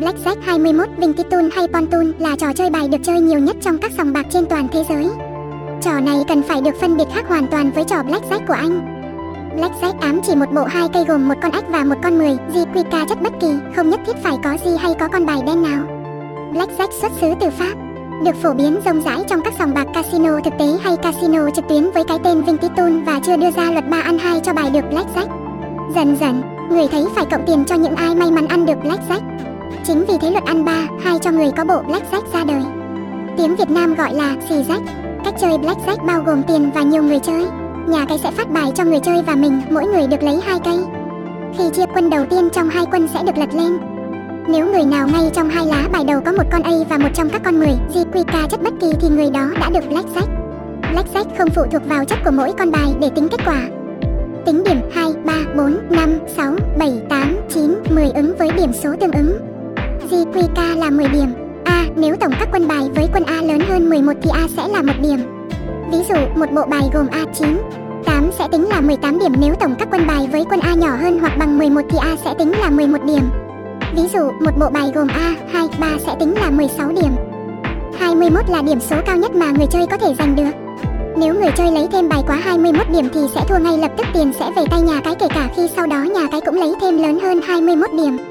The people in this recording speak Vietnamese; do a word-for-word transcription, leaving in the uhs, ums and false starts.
Blackjack, hai mươi mốt, Bình Titun hay Pontoon là trò chơi bài được chơi nhiều nhất trong các sòng bạc trên toàn thế giới. Trò này cần phải được phân biệt khác hoàn toàn với trò Blackjack của Anh. Blackjack ám chỉ một bộ hai cây gồm một con ếch và một con mười, di quy ca chất bất kỳ, không nhất thiết phải có di hay có con bài đen nào. Blackjack xuất xứ từ Pháp, được phổ biến rộng rãi trong các sòng bạc casino thực tế hay casino trực tuyến với cái tên Vinpitun và chưa đưa ra luật ba ăn hai cho bài được Blackjack. Dần dần, người thấy phải cộng tiền cho những ai may mắn ăn được Blackjack. Chính vì thế luật ăn ba, hai cho người có bộ Blackjack ra đời. Tiếng Việt Nam gọi là xì jack. Cách chơi Blackjack bao gồm tiền và nhiều người chơi. Nhà cái sẽ phát bài cho người chơi và mình, mỗi người được lấy hai cây. Khi chia quân đầu tiên trong hai quân sẽ được lật lên. Nếu người nào ngay trong hai lá bài đầu có một con A và một trong các con mười, giê quy ca chất bất kỳ thì người đó đã được Blackjack. Blackjack không phụ thuộc vào chất của mỗi con bài để tính kết quả. Tính điểm hai, ba, bốn, năm, sáu, bảy, tám, chín, mười ứng với điểm số tương ứng. giê quy ca là mười điểm. A. Nếu tổng các quân bài với quân A lớn hơn mười một thì A sẽ là một điểm. Ví dụ, một bộ bài gồm A chín, tám sẽ tính là mười tám điểm nếu tổng các quân bài với quân A nhỏ hơn hoặc bằng mười một thì A sẽ tính là mười một điểm. Ví dụ, một bộ bài gồm A hai, ba sẽ tính là mười sáu điểm. hai mươi mốt là điểm số cao nhất mà người chơi có thể giành được. Nếu người chơi lấy thêm bài quá hai mươi mốt điểm thì sẽ thua ngay lập tức, tiền sẽ về tay nhà cái kể cả khi sau đó nhà cái cũng lấy thêm lớn hơn hai mươi mốt điểm.